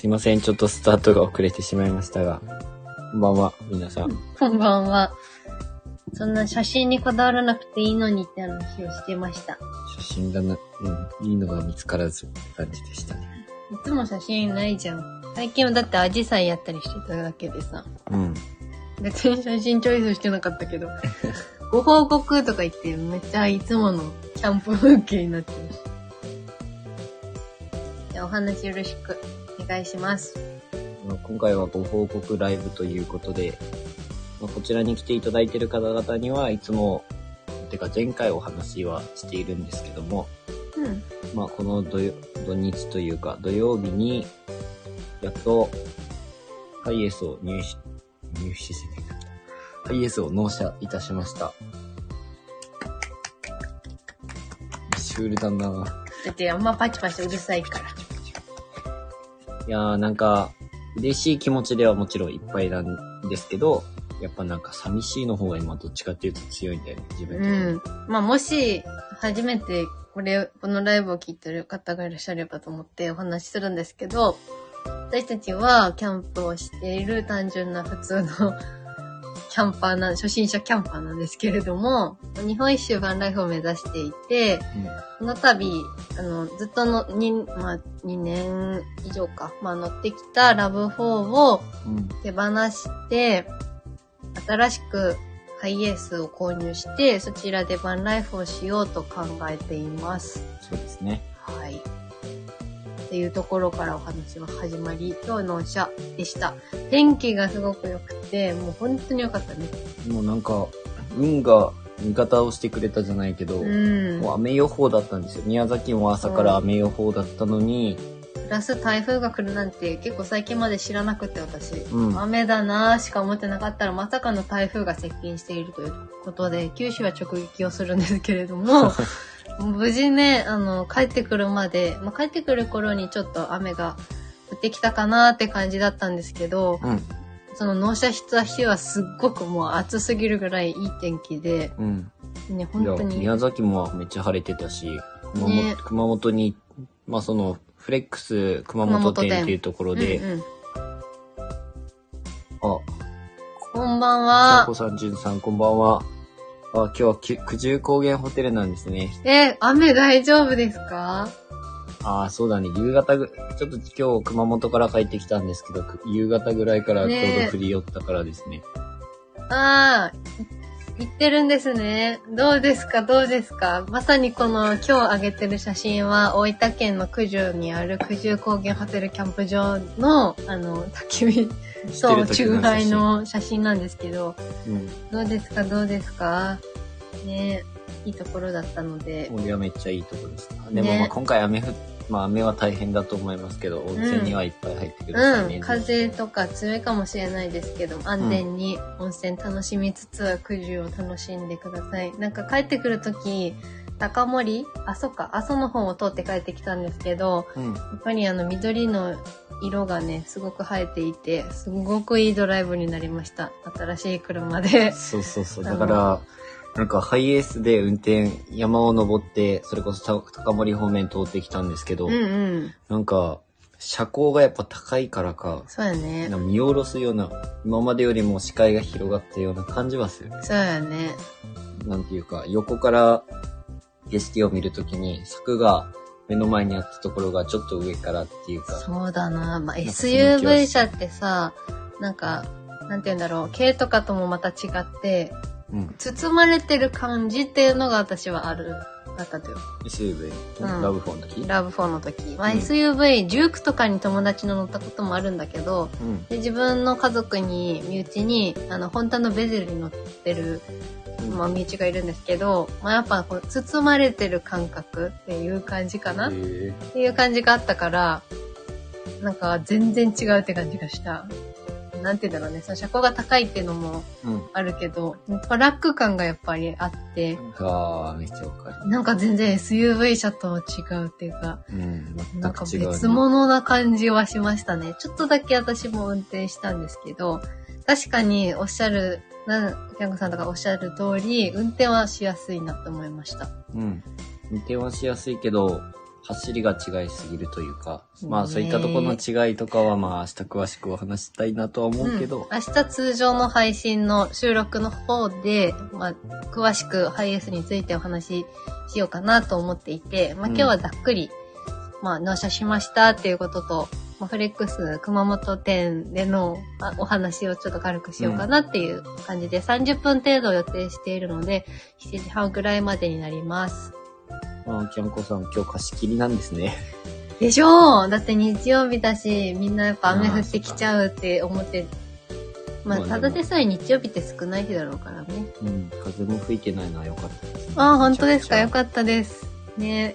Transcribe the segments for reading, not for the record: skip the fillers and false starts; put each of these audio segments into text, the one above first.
すいません、ちょっとスタートが遅れてしまいましたが、こんばんは、皆さん。こんばんは。そんな写真にこだわらなくていいのにって話をしてました。写真がな、いいのが見つからずって感じでしたね。いつも写真ないじゃん。最近はだってアジサイやったりしてただけでさ。うん。別に写真チョイスしてなかったけど。ご報告とか言ってめっちゃいつものキャンプ風景になってました。じゃあお話よろしくお願いします。今回はご報告ライブということで、こちらに来ていただいている方々にはいつも、てか前回お話はしているんですけども、うん、まあこの土日というか土曜日にやっとハイエースを入手せないかハイエースを納車いたしました。シュールだなぁ。だってあんまパチパチうるさいから。いやーなんか嬉しい気持ちではもちろんいっぱいなんですけど、やっぱなんか寂しいの方が今どっちかっていうと強いんだよね、自分で。うん。まあもし初めてこのライブを聞いてる方がいらっしゃればと思ってお話しするんですけど、私たちはキャンプをしている単純な普通のキャンパーな、初心者キャンパーなんですけれども、日本一周バンライフを目指していて、この度、ずっとの2年以上か、乗ってきたRAV4を手放して、新しくハイエースを購入して、そちらでバンライフをしようと考えています。そうですね。はい。っていうところからお話は始まりと納車でした。天気がすごく良くて、もう本当に良かったね。もうなんか、運が味方をしてくれたじゃないけど、もう雨予報だったんですよ。宮崎も朝から雨予報だったのに。プラス台風が来るなんて結構最近まで知らなくて私、雨だなーしか思ってなかったらまさかの台風が接近しているということで、九州は直撃をするんですけれども、無事ね、帰ってくるまで、帰ってくる頃にちょっと雨が降ってきたかなーって感じだったんですけど、その納車した日はすっごくもう暑すぎるぐらいいい天気で、ね、本当に。宮崎もめっちゃ晴れてたし、熊本に、その、フレックス熊本店っていうところで、あ、こんばんは。さこさん、じゅんさん、こんばんは。あ、今日は九十高原ホテルなんですね。雨大丈夫ですか？あ、そうだね。夕方ちょっと今日熊本から帰ってきたんですけど、夕方ぐらいからちょうど降り寄ったからですね。行ってるんですね。どうですか。まさにこの今日あげてる写真は大分県の九十にある九十高原ホテルキャンプ場の焚き火と中杯の写真なんですけど、どうですか。ね、いいところだったので。これはめっちゃいいところですね。でも今回雨は大変だと思いますけど、温泉にはいっぱい入ってくださいね。風とか強いかもしれないですけど、安全に温泉楽しみつつ、九十を楽しんでください。なんか帰ってくるとき、高森、阿蘇の方を通って帰ってきたんですけど、やっぱり緑の色がね、すごく映えていて、すごくいいドライブになりました。新しい車で。そう。だから、なんかハイエースで運転、山を登って、それこそ高森方面通ってきたんですけど、なんか、車高がやっぱ高いからか、そうやね。見下ろすような、今までよりも視界が広がったような感じはする。そうやね。なんていうか、横から景色を見るときに、柵が目の前にあったところがちょっと上からっていうか。そうだな。SUV 車ってさ、なんて言うんだろう、軽とかともまた違って、包まれてる感じっていうのが私はあったという。SUV、RAV4 の時?RAV4 の時。SUV、ジュークとかに友達の乗ったこともあるんだけど、で自分の家族に、身内に、ホンダのベゼルに乗ってる、身内がいるんですけど、やっぱこう、包まれてる感覚っていう感じかなっていう感じがあったから、なんか全然違うって感じがした。なんて言うんだろうね、その車高が高いっていうのもあるけど、トラック感がやっぱりあって、めっちゃわかる。なんか全然 SUV 車と違うっていうか、なんか別物な感じはしましたね。ちょっとだけ私も運転したんですけど、確かにおっしゃる、キャンコさんとかおっしゃる通り、運転はしやすいなって思いました。運転はしやすいけど、走りが違いすぎるというか、まあそういったところの違いとかはまあ明日詳しくお話したいなとは思うけど、うん、明日通常の配信の収録の方で、まあ、詳しくハイエースについてお話ししようかなと思っていて、まあ今日はざっくり、うん、まあ納車しましたっていうことと、まあ、フレックス熊本店でのお話をちょっと軽くしようかなっていう感じで、うん、30分程度予定しているので7時半くらいまでになります。あ、キャンコさん今日貸し切りなんですね。でしょう。だって日曜日だし、みんなやっぱ雨降ってきちゃうって思って、まあただでさえ日曜日って少ない日だろうからね。うん、風も吹いてないのは良かったです、ね。あ、本当ですか。良かったです。ね、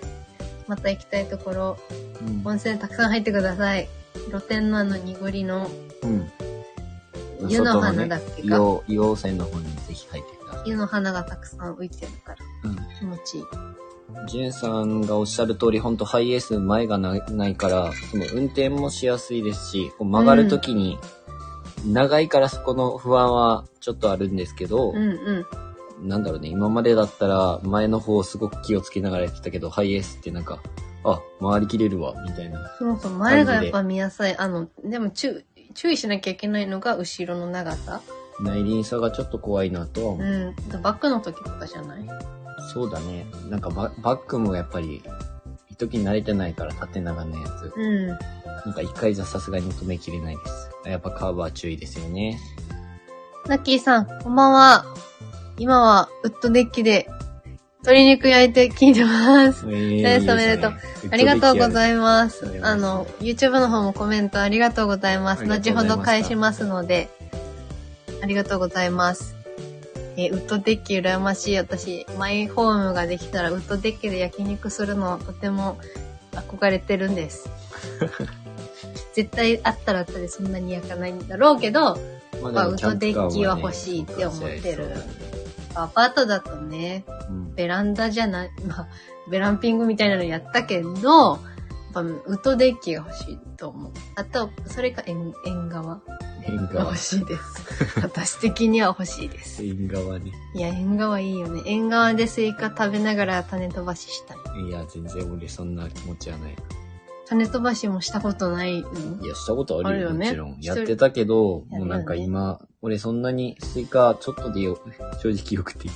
また行きたいところ、うん、温泉たくさん入ってください。露天のあの濁りの、うん、湯の花だっけか、硫黄泉の方にぜひ入ってください。湯の花がたくさん浮いてるから、うん、気持ちいい。ジェンさんがおっしゃる通り、ほんとハイエース前がないから、その運転もしやすいですし、こう曲がるときに、長いからそこの不安はちょっとあるんですけど、うんうん、なんだろうね、今までだったら前の方すごく気をつけながらやってたけど、ハイエースってなんか、あ、回りきれるわ、みたいな。そうそう、前がやっぱ見やすい。でも注意しなきゃいけないのが後ろの長さ。内輪差がちょっと怖いなとは思う。うん、バックの時とかじゃない？そうだね。なんかバックもやっぱり一時慣れてないから縦長のやつ、うん、なんか一回じゃさすがに止めきれないです。やっぱカーブは注意ですよね。ラッキーさんこんばんは。今はウッドデッキで鶏肉焼いて聞いてます。大変おめでとう。ありがとうございます。YouTube の方もコメントありがとうございます。後ほど返しますのでありがとうございます。ウッドデッキ羨ましい。私、マイホームができたらウッドデッキで焼肉するのとても憧れてるんです。絶対あったらあったでそんなに焼かないんだろうけど、まあ、ウッドデッキは欲しいって思ってる。アパートだとね、ベランダじゃない、まあ、ベランピングみたいなのやったけど、やっぱウッドデッキが欲しいと思う。あと、それか縁側。欲しいです。私的には欲しいです。縁側ね。いや、縁側いいよね。縁側でスイカ食べながら種飛ばししたい。いや、全然俺そんな気持ちはない。種飛ばしもしたことないの？いや、したことあるよ。もちろん。やってたけど、もうなんか今、俺そんなにスイカちょっとでよ、正直よくて。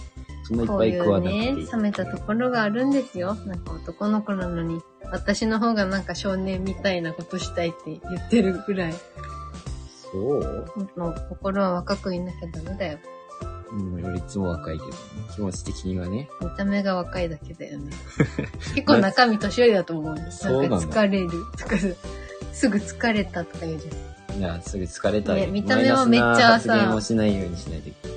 そんないっぱい食わなくていい。こういうね、冷めたところがあるんですよ。なんか男の子なのに、私の方がなんか少年みたいなことしたいって言ってるぐらい。もう心は若くいなきゃダメだよ。うん、俺いつも若いけどね。気持ち的にはね。見た目が若いだけだよね。結構中身年寄りだと思う。なんか疲れるとかすぐ疲れたとか言うじゃん。いや、すぐ疲れたり、ね。見た目はめっちゃさ。発言をしないようにしないといけ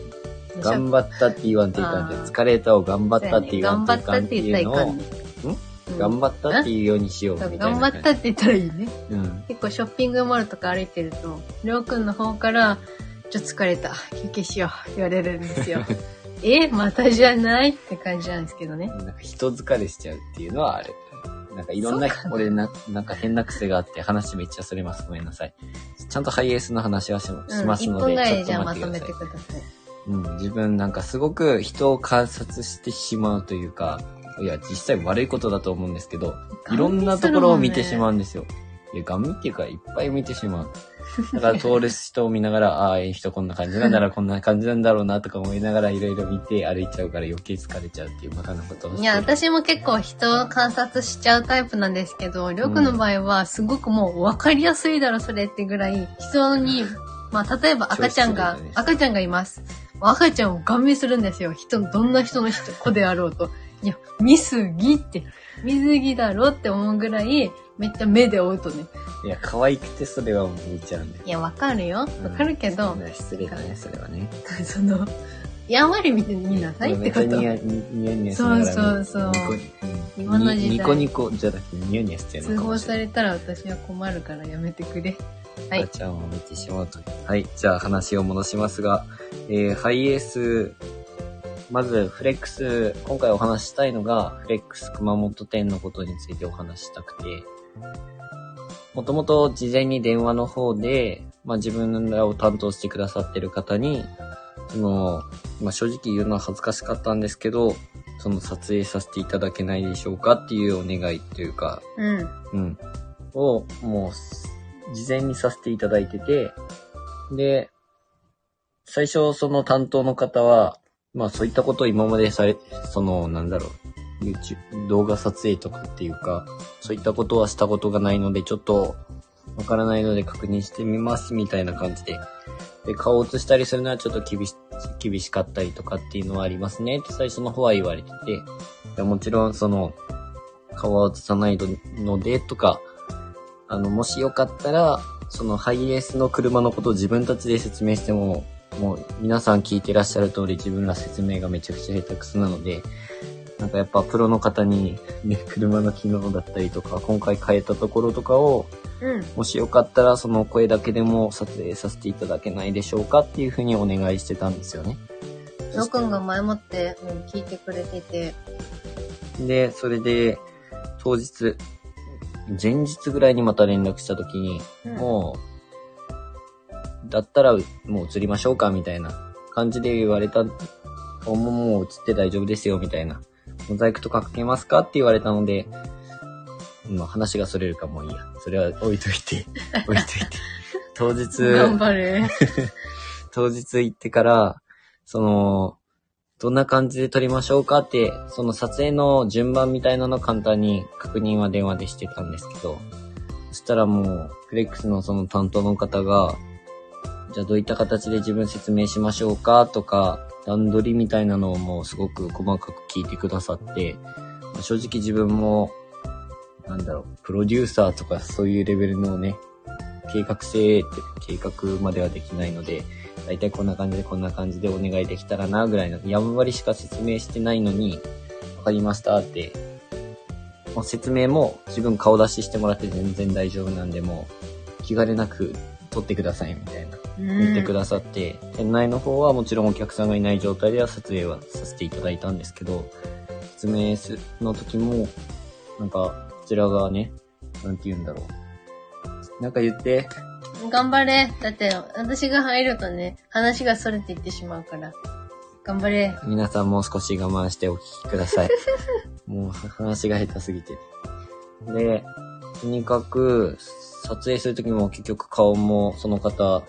ない。頑張ったって言わんといかんで、疲れたを頑張ったって言わんといかんっていうのを。頑張ったっていうようにしようみたいな。頑張ったって言ったらいいね。うん、結構ショッピングモールとか歩いてると、りょうくんの方から、ちょっと疲れた、休憩しよう、言われるんですよ。またじゃないって感じなんですけどね。なんか人疲れしちゃうっていうのはある。なんかいろんな、俺なんか変な癖があって話めっちゃそれます。ごめんなさい。ちゃんとハイエースの話はしますので、ちょっと待ってください。1分ぐらいじゃまとめてください。うん、自分なんかすごく人を観察してしまうというか、いや、実際悪いことだと思うんですけど、いろんなところを見てしまうんですよ。いや、ガミっていうか、いっぱい見てしまう。だから、通る人を見ながら、ああ、人こんな感じなんだら、こんな感じなんだろうな、とか思いながら、いろいろ見て歩いちゃうから余計疲れちゃうっていうバカなことをしてる。いや、私も結構人を観察しちゃうタイプなんですけど、りょうくんの場合は、すごくもう分かりやすいだろ、それってぐらい、人に、まあ、例えば赤ちゃんがいます。赤ちゃんをガミするんですよ。どんな人の子であろうと。いや、見すぎだろって思うぐらい、めっちゃ目で追うとね。いや、可愛くてそれはもう見ちゃうんだよ。いや、わかるよ。わかるけど。失礼だね、それはね。やんわり見てみなさいってこと。ニヤニヤする。そう。今の時代。ニコニコじゃなくてニヤニヤしてるの。通報されたら私は困るからやめてくれ。はい。赤ちゃんを見てしまうと。はい、じゃあ話を戻しますが、ハイエース、まず、フレックス、今回お話したいのが、フレックス熊本店のことについてお話したくて、もともと事前に電話の方で、まあ自分らを担当してくださってる方に、正直言うのは恥ずかしかったんですけど、その撮影させていただけないでしょうかっていうお願いというか、うん。うん。を、もう、事前にさせていただいてて、で、最初その担当の方は、まあそういったことを今までYouTube、動画撮影とかっていうか、そういったことはしたことがないので、ちょっと、わからないので確認してみますみたいな感じで。で、顔を映したりするのはちょっと厳しかったりとかっていうのはありますねって最初の方は言われてて、もちろんその、顔は映さないのでとか、もしよかったら、そのハイエースの車のことを自分たちで説明しても、もう皆さん聞いてらっしゃる通り自分ら説明がめちゃくちゃ下手くそなので、なんかやっぱプロの方に、ね、車の機能だったりとか、今回変えたところとかを、うん、もしよかったらその声だけでも撮影させていただけないでしょうかっていうふうにお願いしてたんですよね。翔くんが前もって聞いてくれてて。で、それで当日、前日ぐらいにまた連絡した時に、うん、もう、だったらもう映りましょうかみたいな感じで言われた。もう映って大丈夫ですよみたいな。モザイクとかかけますかって言われたので、まあ、話がそれるかもいいや。それは置いといて。当日。頑張れ。当日行ってから、その、どんな感じで撮りましょうかって、その撮影の順番みたいなの簡単に確認は電話でしてたんですけど、そしたらもう、フレックスのその担当の方が、じゃあどういった形で自分説明しましょうかとか、段取りみたいなのをもうすごく細かく聞いてくださって、まあ、正直自分も、プロデューサーとかそういうレベルのね、計画まではできないので、だいたいこんな感じでお願いできたらな、ぐらいの、やんわりしか説明してないのに、わかりましたって、まあ、説明も自分顔出ししてもらって全然大丈夫なんで、もう気兼ねなく撮ってくださいみたいな、言ってくださって、店内の方はもちろんお客さんがいない状態では撮影はさせていただいたんですけど、説明の時も、こちらがね、なんて言うんだろう。なんか言って。頑張れ。だって、私が入るとね、話がそれていってしまうから。頑張れ。皆さんもう少し我慢してお聞きください。もう話が下手すぎて。で、とにかく、撮影するときも結局その方、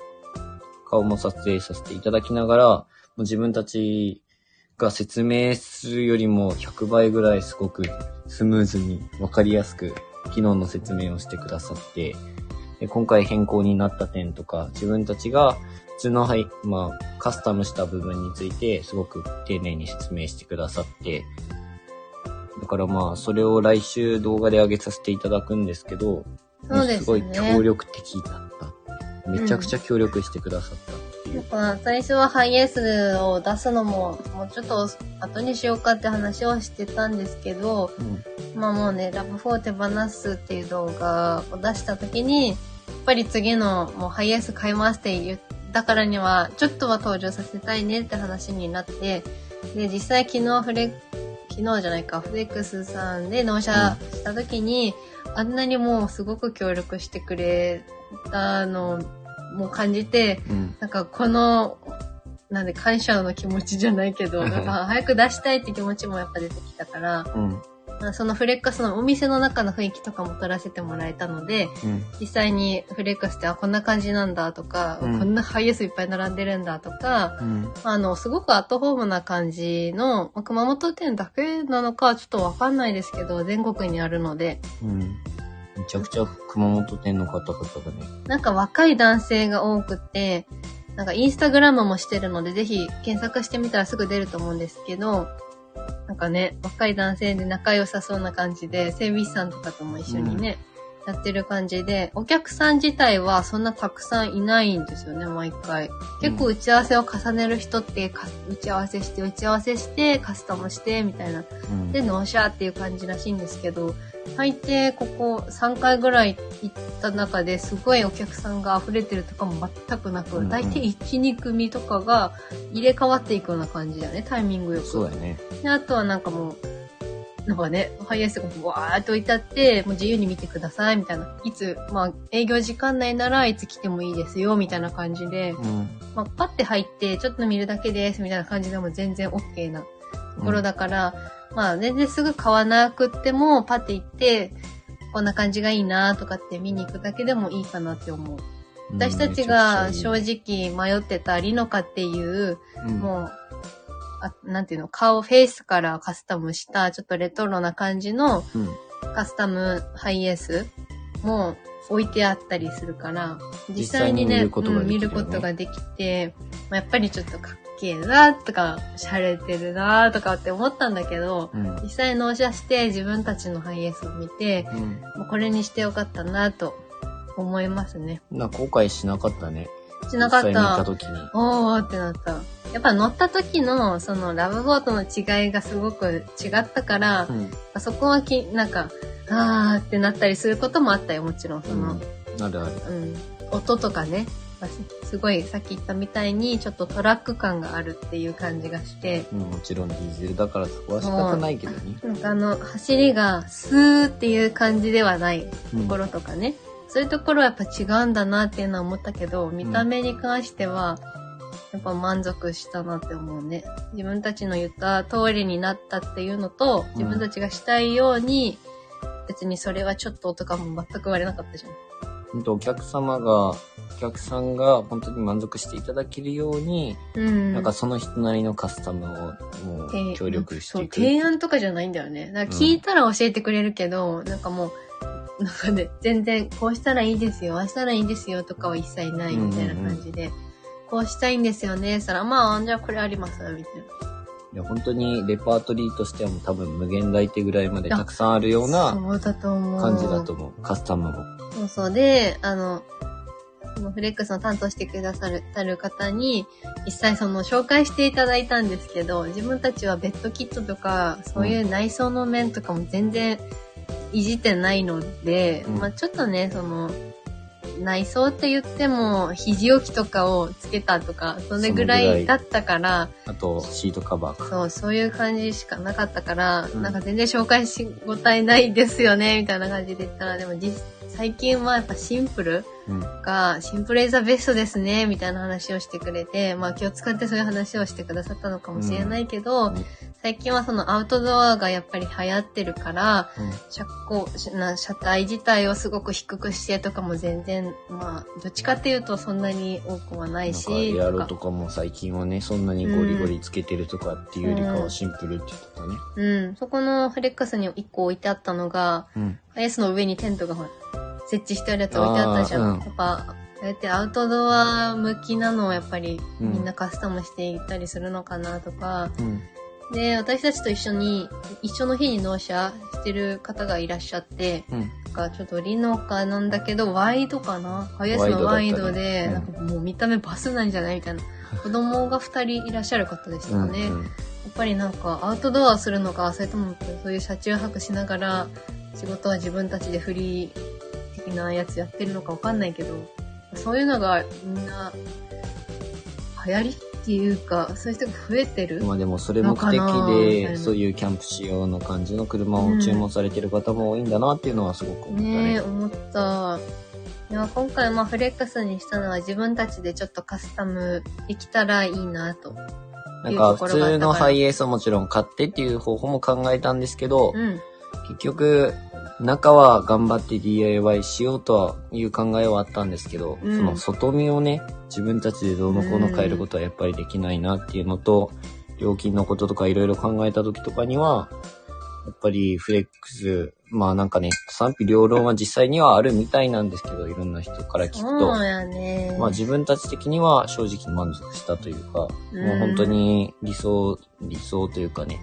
顔も撮影させていただきながら、もう自分たち、が説明するよりも100倍ぐらいすごくスムーズに分かりやすく機能の説明をしてくださって、で今回変更になった点とか自分たちが普通の、まあ、カスタムした部分についてすごく丁寧に説明してくださって、だからまあそれを来週動画で上げさせていただくんですけど、そうですね、すごい協力的だった。めちゃくちゃ協力してくださった。うん、最初はハイエースを出すのももうちょっと後にしようかって話をしてたんですけど、うん、まあもうね、RAV4 を手放すっていう動画を出した時に、やっぱり次のもうハイエース買いますって言ったからには、ちょっとは登場させたいねって話になって、で、実際フレックスさんで納車した時に、うん、あんなにもうすごく協力してくれたのもう感じて、うん、感謝の気持ちじゃないけど、早く出したいって気持ちもやっぱ出てきたから、うん、そのフレックスのお店の中の雰囲気とかも撮らせてもらえたので、うん、実際にフレックスって、あ、こんな感じなんだとか、うん、こんなハイエースいっぱい並んでるんだとか、うん、すごくアットホームな感じの、熊本店だけなのかちょっとわかんないですけど、全国にあるので、うん、めちゃくちゃ熊本店の方々がね。若い男性が多くて、インスタグラムもしてるので、ぜひ検索してみたらすぐ出ると思うんですけど、若い男性で仲良さそうな感じで、整備士さんとかとも一緒にね、うん、やってる感じで、お客さん自体はそんなたくさんいないんですよね、毎回。結構打ち合わせを重ねる人って、打ち合わせして、カスタムして、みたいな。うん、で、納車っていう感じらしいんですけど、大抵ここ3回ぐらい行った中ですごいお客さんが溢れてるとかも全くなく、うんうん、大抵1、2組とかが入れ替わっていくような感じだよね、タイミングよく。そうだね。で、あとはハイエースがわーっと置いてあって、もう自由に見てくださいみたいな。いつ、営業時間内ならいつ来てもいいですよみたいな感じで、うん、パッて入ってちょっと見るだけですみたいな感じでも全然 OK なところだから、うん、まあ全然すぐ買わなくってもパッて行ってこんな感じがいいなとかって見に行くだけでもいいかなって思う。私たちが正直迷ってたリノカっていう、もうなんていうの、顔フェイスからカスタムしたちょっとレトロな感じのカスタムハイエースも置いてあったりするから、実際にね、見ることができて、やっぱりちょっとかっけえなとか、しゃれてるなとかって思ったんだけど、実際納車して自分たちのハイエースを見て、もうこれにしてよかったなと思いますね。なんか後悔しなかったね。しなかった。実際に行った時に。おーってなった。やっぱ乗った時のそのRAV4との違いがすごく違ったから、そこはなんか、あーってなったりすることもあったよ、もちろん。その、あるある。音とかね、すごいさっき言ったみたいにちょっとトラック感があるっていう感じがして。もちろんディーゼルだからそこは仕方ないけどね。なんか走りがスーっていう感じではないところとかね。そういうところはやっぱ違うんだなっていうのは思ったけど、見た目に関しては、やっぱ満足したなって思うね。自分たちの言った通りになったっていうのと、自分たちがしたいように、別にそれはちょっととかも全く割れなかったじゃん。本当お客さんが本当に満足していただけるように、なんかその人なりのカスタムをもう協力していく。そう、提案とかじゃないんだよね。だから聞いたら教えてくれるけど、なんかもう、なんかね、全然こうしたらいいですよ、ああしたらいいですよとかは一切ないみたいな感じで。こうしたいんですよね。そら、まあ、じゃあこれありますみたいな。いや、本当にレパートリーとしてはもう多分無限大ってぐらいまでたくさんあるような感じだと思う。カスタムも。そうそう。で、フレックスの担当してくださる方に、一切その紹介していただいたんですけど、自分たちはベッドキットとか、そういう内装の面とかも全然いじってないので、まあちょっとね、その、内装って言っても肘置きとかをつけたとかそれぐらいだったから、あとシートカバーかそういう感じしかなかったから、なんか全然紹介しごたえないですよねみたいな感じで言ったら、でも最近はやっぱシンプルが、シンプルイズベストですねみたいな話をしてくれて、まあ気を使ってそういう話をしてくださったのかもしれないけど、最近はそのアウトドアがやっぱり流行ってるから、車体自体をすごく低くしてとかも全然、まあ、どっちかっていうとそんなに多くはないし。なんかエアロとかも最近はね、そんなにゴリゴリつけてるとかっていうよりかはシンプルって言ってたね。そこのフレックスに1個置いてあったのが、S の上にテントが設置してあるやつ置いてあったじゃん。やっぱそうやってアウトドア向きなのをやっぱりみんなカスタムしていったりするのかなとか、で、私たちと一緒の日に納車してる方がいらっしゃって、なんかちょっとリノカなんだけど、ワイドかな？ハイエースのワイドで、なんかもう見た目バスなんじゃないみたいな。子供が2人いらっしゃる方でしたね。やっぱりなんかアウトドアするのか、それともそういう車中泊しながら、仕事は自分たちでフリー的なやつやってるのかわかんないけど、そういうのがみんな、流行り？っていうか、そういう人が増えてる。まあでもそれ目的で、そういうキャンプ仕様の感じの車を注文されてる方も多いんだなっていうのはすごく思ったね。ねえ、思った。いや、今回まあフレックスにしたのは自分たちでちょっとカスタムできたらいいなと。なんか普通のハイエースをもちろん買ってっていう方法も考えたんですけど、結局、中は頑張って DIY しようとはいう考えはあったんですけど、その外見をね、自分たちでどうのこうの変えることはやっぱりできないなっていうのと、料金のこととかいろいろ考えた時とかには、やっぱりフレックス、まあなんかね、賛否両論は実際にはあるみたいなんですけど、いろんな人から聞くと、まあ自分たち的には正直満足したというか、もう本当に理想というかね、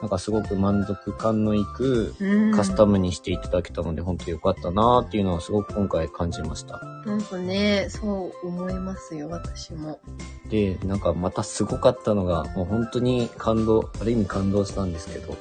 なんかすごく満足感のいくカスタムにしていただけたので、本当に良かったなーっていうのはすごく今回感じました。なんかね、そう思いますよ、私も。で、なんかまたすごかったのが、もう本当にある意味感動したんですけど、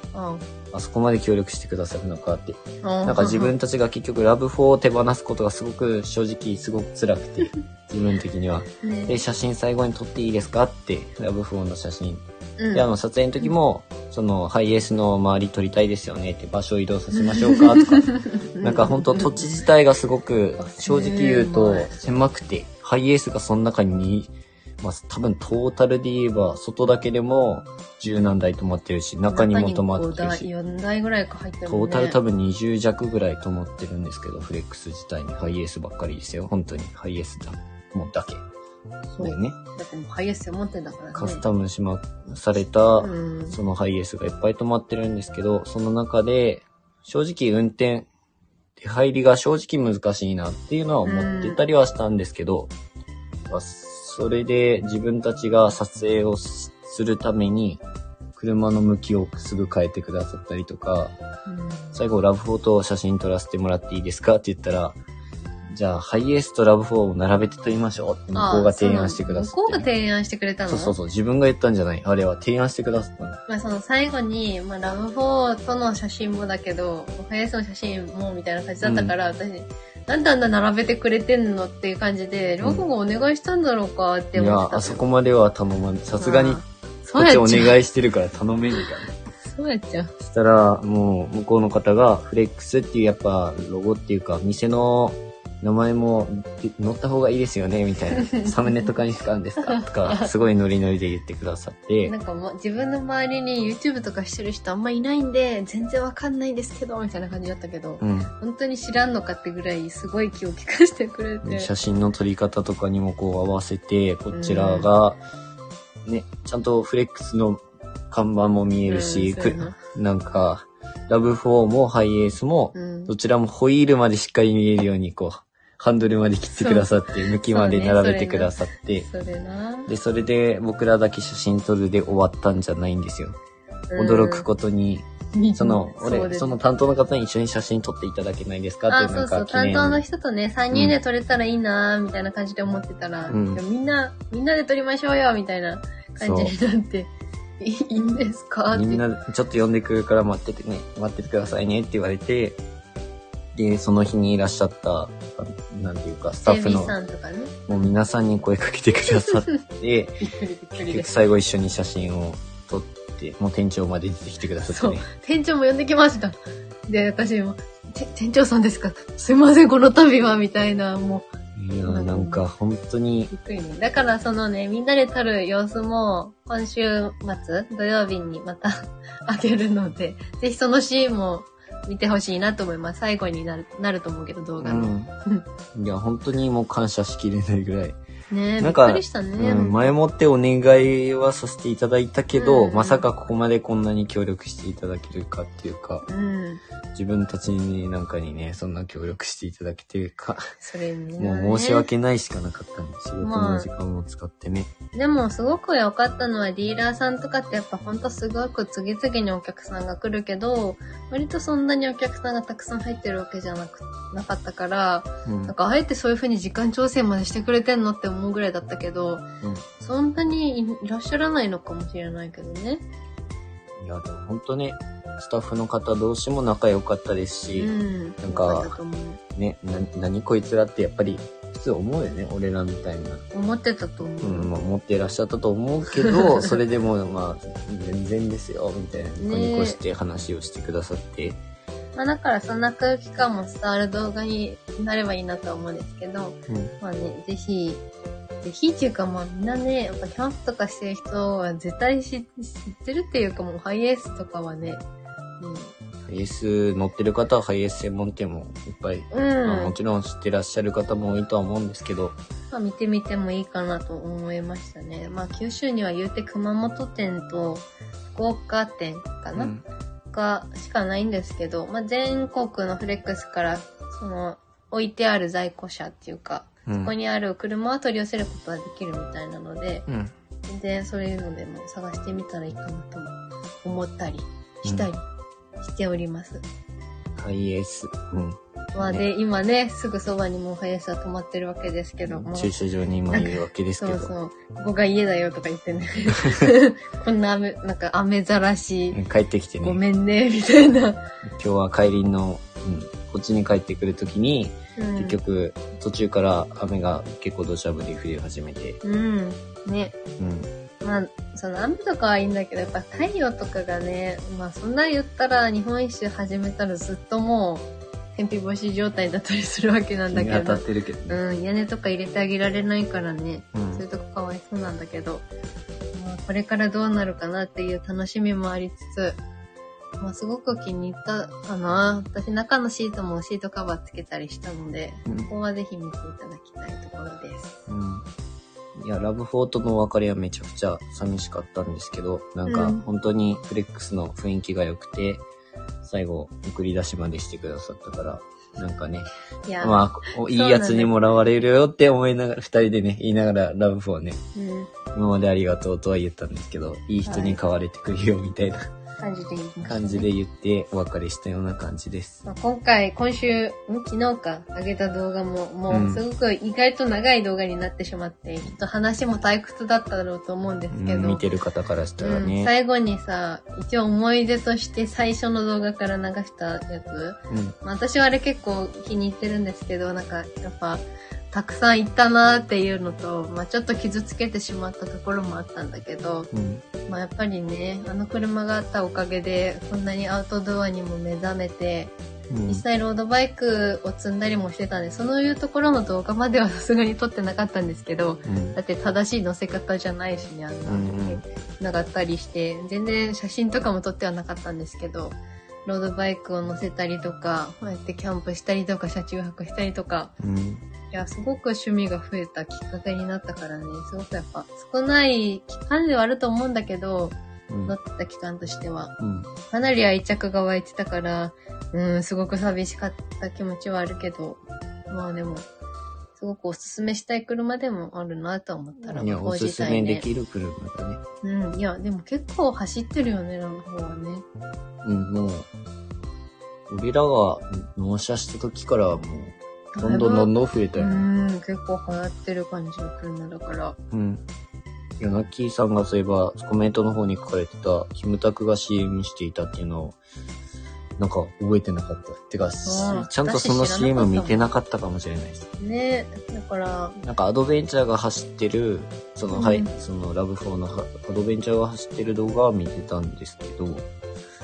あそこまで協力してくださるのかって。なんか自分たちが結局RAV4を手放すことがすごく正直すごく辛くて、自分的には。で、写真最後に撮っていいですかって、RAV4の写真。で、撮影の時も、そのハイエースの周り撮りたいですよねって場所を移動させましょうかとか、なんか本当土地自体がすごく正直言うと狭くて、ハイエースがその中にまあ、多分トータルで言えば、外だけでも十何台止まってるし、中にも止まってるし。4台ぐらいか入ってるもんね。トータル多分20弱ぐらい止まってるんですけど、フレックス自体にハイエースばっかりですよ。本当にハイエースだ。もうだけ。そうだよね。だってもうハイエース専門店だからね。カスタムされた、そのハイエースがいっぱい止まってるんですけど、その中で、正直運転、出入りが正直難しいなっていうのは思ってたりはしたんですけど、それで自分たちが撮影をするために車の向きをすぐ変えてくださったりとか、最後RAV4と写真撮らせてもらっていいですかって言ったら、じゃあハイエースとRAV4を並べて撮りましょうって向こうが提案してくださって。向こうが提案してくれたの？そうそうそう、自分が言ったんじゃない、あれは提案してくださったの。まあその最後に、まあRAV4との写真もだけど、ハイエースの写真もみたいな感じだったから、私、なんであんな並べてくれてんのっていう感じで、りょうくんがお願いしたんだろうかって思ってた。いや、あそこまでは頼まない。さすがに、こっちお願いしてるから頼めみたいな。そうやっちゃう。そしたら、もう向こうの方が、フレックスっていうやっぱロゴっていうか、店の名前も載った方がいいですよね、みたいな。サムネとかに使うんですかとか、すごいノリノリで言ってくださって。なんかもう自分の周りに YouTube とかしてる人あんまいないんで、全然わかんないですけど、みたいな感じだったけど、本当に知らんのかってぐらいすごい気を利かしてくれて、ね。写真の撮り方とかにもこう合わせて、こちらが、ね、ちゃんとフレックスの看板も見えるし、なんか、RAV4もハイエースも、どちらもホイールまでしっかり見えるようにこう、ハンドルまで切ってくださって、向きまで並べてくださって。で、それで僕らだけ写真撮るで終わったんじゃないんですよ。驚くことに、その担当の方に一緒に写真撮っていただけないですかっていうのが。担当の人とね、3人で撮れたらいいなーみたいな感じで思ってたら、みんなで撮りましょうよみたいな感じになって、いいんですかって。みんな、ちょっと呼んでくるから待っててくださいねって言われて、で、その日にいらっしゃった、なんていうか、スタッフの、もう皆さんに声かけてくださって、結局最後一緒に写真を撮って、もう店長まで出てきてくださって、ね。そう、店長も呼んできました。で、私も、店長さんですか？すいません、この度は、みたいな、もう。いや、なんか本当に。びっくりね。だからそのね、みんなで撮る様子も、今週末、土曜日にまたあげるので、ぜひそのシーンも、見てほしいなと思います。最後になると思うけど、動画の。いや、本当にもう感謝しきれないぐらい。ねえ、びっくりしたね。前もってお願いはさせていただいたけど、まさかここまでこんなに協力していただけるかっていうか、自分たちになんかにね、そんな協力していただけてるか、それにね、もう申し訳ないしかなかったんで、仕事の時間を使ってね。でも、すごく良かったのは、ディーラーさんとかってやっぱほんとすごく次々にお客さんが来るけど、割とそんなにお客さんがたくさん入ってるわけじゃなかったから、なんかあえてそういう風に時間調整までしてくれてんのって思うぐらいだったけど、そんなにいらっしゃらないのかもしれないけどね。いや、でも本当ね、スタッフの方同士も仲良かったですし、なんかね、何こいつらってやっぱり普通思うよね、俺らみたいな。思ってたと思う。まあ、思っていらっしゃったと思うけど、それでもまあ全然ですよみたいなニコニコして話をしてくださって。まあだからそんな空気感も伝わる動画になればいいなと思うんですけど、まあね、ぜひっていうか、まあみんなね、やっぱキャンプとかしてる人は絶対知ってるっていうか、もうハイエースとかはね、ハイエース乗ってる方はハイエース専門店もいっぱい、まあ、もちろん知ってらっしゃる方も多いとは思うんですけど、まあ見てみてもいいかなと思いましたね。まあ九州には言うて熊本店と福岡店かな、しかないんですけど、まあ、全国のフレックスからその置いてある在庫車っていうか、そこにある車は取り寄せることができるみたいなので、でそういうのでも探してみたらいいかなと思ったりしたりしております。ハイエース。まあで、今ね、すぐそばにもうハイエースは止まってるわけですけども。駐車場に今いるわけですけど。そうそう。ここが家だよとか言ってね。こんななんか雨ざらし。帰ってきてね。ごめんね、みたいな。今日は帰りの、こっちに帰ってくるときに、結局、途中から雨が結構土砂降り降り始めて。ね。まあ、その雨とかはいいんだけど、やっぱ太陽とかがね、まあそんな言ったら日本一周始めたらずっともう、天日干し状態だったりするわけなんだけど、日当たってるけど、ね、うん、屋根とか入れてあげられないからね、うん、そういうとこかわいそうなんだけど、まあ、これからどうなるかなっていう楽しみもありつつ、まあ、すごく気に入ったかな。私中のシートもシートカバーつけたりしたので、うん、ここはぜひ見ていただきたいところです、うん、いやRAV4とのお別れはめちゃくちゃ寂しかったんですけど、なんか本当にフレックスの雰囲気が良くて、最後送り出しまでしてくださったから、なんかね、いや、まあいいやつにもらわれるよって思いながら、2人でね言いながらRAV4をね、うん、今までありがとうとは言ったんですけど、いい人に買われてくるよみたいな、はい、感じで言ってお別れしたような感じです。まあ、今週昨日か上げた動画ももうすごく意外と長い動画になってしまって、うん、ちょっと話も退屈だったろうと思うんですけど、うん、見てる方からしたらね、うん、最後にさ、一応思い出として最初の動画から流したやつ、うん、まあ、私はあれ結構気に入ってるんですけど、なんかやっぱたくさん行ったなーっていうのと、まあ、ちょっと傷つけてしまったところもあったんだけど、うん、まあ、やっぱりね、あの車があったおかげでこんなにアウトドアにも目覚めて、うん、実際ロードバイクを積んだりもしてたんで、そういうところの動画まではさすがに撮ってなかったんですけど、うん、だって正しい乗せ方じゃないしね、あんなので繋がったりして、全然写真とかも撮ってはなかったんですけど、ロードバイクを乗せたりとか、こうやってキャンプしたりとか車中泊したりとか、うん、いや、すごく趣味が増えたきっかけになったからね、すごくやっぱ少ない期間ではあると思うんだけど、うん、乗ってた期間としては、うん、かなり愛着が湧いてたから、すごく寂しかった気持ちはあるけど、まあでも、すごくおすすめしたい車でもあるなと思ったら、いや、おすすめできる車だね。うん、いや、でも結構走ってるよね、ラブホはね。うん、もう、俺らが納車した時からはもう、どんどん増えたよね。結構流行ってる感じの車だから。うん。ヨナキーさんがそういえばコメントの方に書かれてたキムタクが CM していたっていうのをなんか覚えてなかった。てか、ちゃんとその CM 見てなかったかもしれないです。ね、だからなんかアドベンチャーが走ってるそのRAV4のアドベンチャーが走ってる動画は見てたんですけど。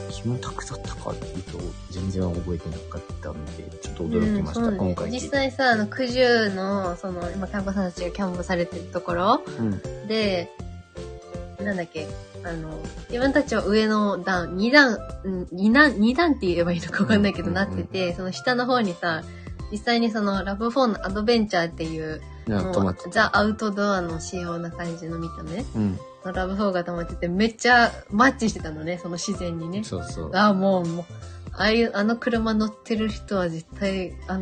キムタクだったかっていうと全然覚えてなかったのでちょっと驚きました、うん、今回。実際さ、九十のその今キャンプさんたちがキャンプされてるところ、うん、で、なんだっけ、自分たちは上の段、二段って言えばいいのかわかんないけど、うんうんうん、なってて、その下の方にさ、実際にそのRAV4のアドベンチャーっていう、ザ・アウトドアの仕様な感じの見た目、うん、のRAV4が溜まってて、めっちゃマッチしてたのね、その自然にね。そうそう。あ、もう、あの車乗ってる人は絶対ア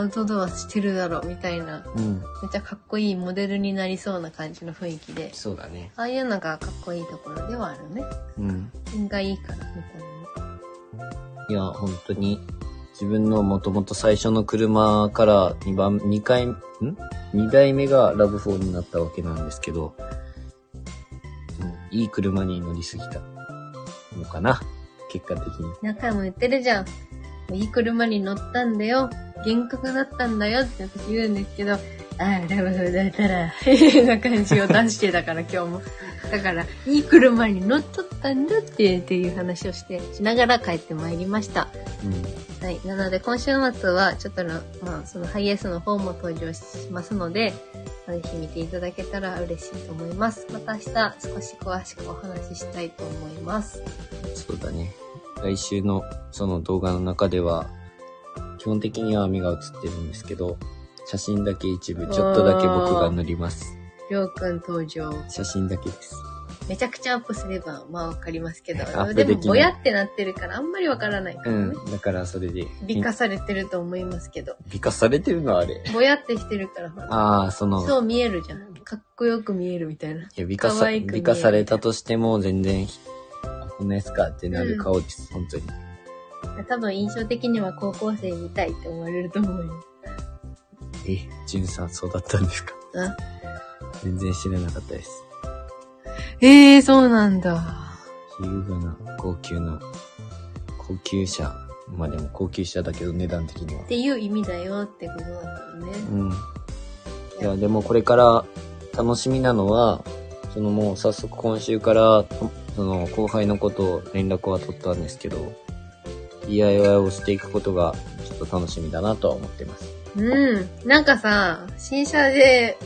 ウトドアしてるだろうみたいな、うん、めっちゃかっこいいモデルになりそうな感じの雰囲気で。そうだね。ああいうのがかっこいいところではあるね。うん。品がいいからみたいな。いや、本当に。自分のもともと最初の車から2台目がRAV4になったわけなんですけど、いい車に乗りすぎたのかな、結果的に。何回も言ってるじゃん。いい車に乗ったんだよ。幻覚だったんだよって私言うんですけど、RAV4だったら、な感じを出してたから今日も。だから、いい車に乗っとったんだっていう話をしながら帰ってまいりました。うん、はい。なので、今週末は、ちょっとそのハイエースの方も登場しますので、ぜひ見ていただけたら嬉しいと思います。また明日、少し詳しくお話ししたいと思います。そうだね。来週の、その動画の中では、基本的には網が映ってるんですけど、写真だけ一部、ちょっとだけ僕が塗ります。りょうくん登場。写真だけです。めちゃくちゃアップすれば、まあわかりますけど、でもぼやってなってるからあんまりわからないからね。うん、だからそれで。美化されてると思いますけど。美化されてるのあれ。ぼやってしてるから。そう見えるじゃん。かっこよく見えるみたいな。いや、美化されたとしても全然、こんなやつかってなる顔です、うん、本当に。多分印象的には高校生みたいって思われると思うよ。じゅんさんそうだったんですか？全然知らなかったです。そうなんだ。優雅な、高級車。まあでも高級車だけど値段的には。っていう意味だよってことだったね。うん。いや、でもこれから楽しみなのは、そのもう早速今週から、その後輩の子と連絡は取ったんですけど、DIY をしていくことがちょっと楽しみだなとは思っています。うん。なんかさ、新車で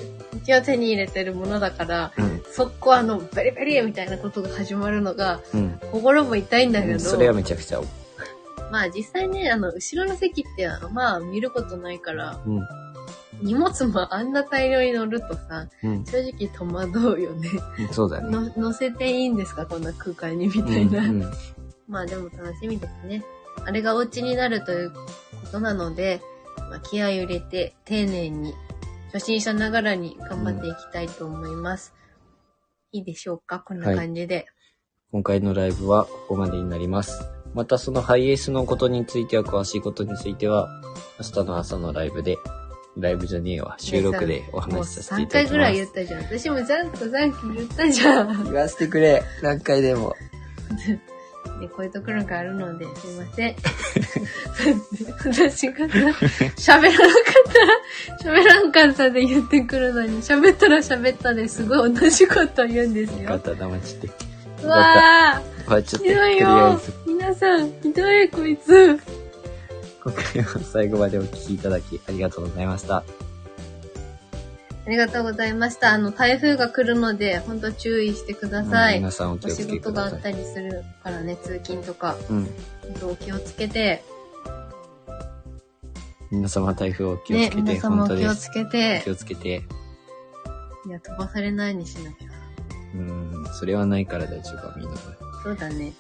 一応手に入れてるものだから、うん、そこベリベリみたいなことが始まるのが、うん、心も痛いんだけど、うん、それはめちゃくちゃ。まあ実際ね、後ろの席ってまあ見ることないから、うん、荷物もあんな大量に乗るとさ、うん、正直戸惑うよね。そうだね。乗せていいんですかこんな空間にみたいな。うんうん、まあでも楽しみですね。あれがお家になるということなので、まあ、気合を入れて丁寧に初心者ながらに頑張っていきたいと思います。うん、いいでしょうかこんな感じで、はい。今回のライブはここまでになります。またそのハイエースのことについては、詳しいことについては明日の朝の収録でお話しさせていただきます。3回ぐらい言ったじゃん。私もちゃんと残機言ったじゃん。言わせてくれ。何回でも。ね、こういうところがあるので、すいません。私が喋らんかったで言ってくるのに、喋ったら喋ったですごい同じこと言うんですよ。よかった、黙っちゃって。うわぁ、これちょっとひどいよ。皆さん、ひどい、こいつ。今回は最後までお聞きいただきありがとうございました。ありがとうございました。台風が来るので、ほんと注意してください。皆さんお気をつけください。お仕事があったりするからね、通勤とか。うん。お気をつけて。皆様台風をお気をつけて、ね、皆様お気をつけて。気をつけて。いや、飛ばされないにしなきゃ。それはないから大丈夫か、みんな。そうだね。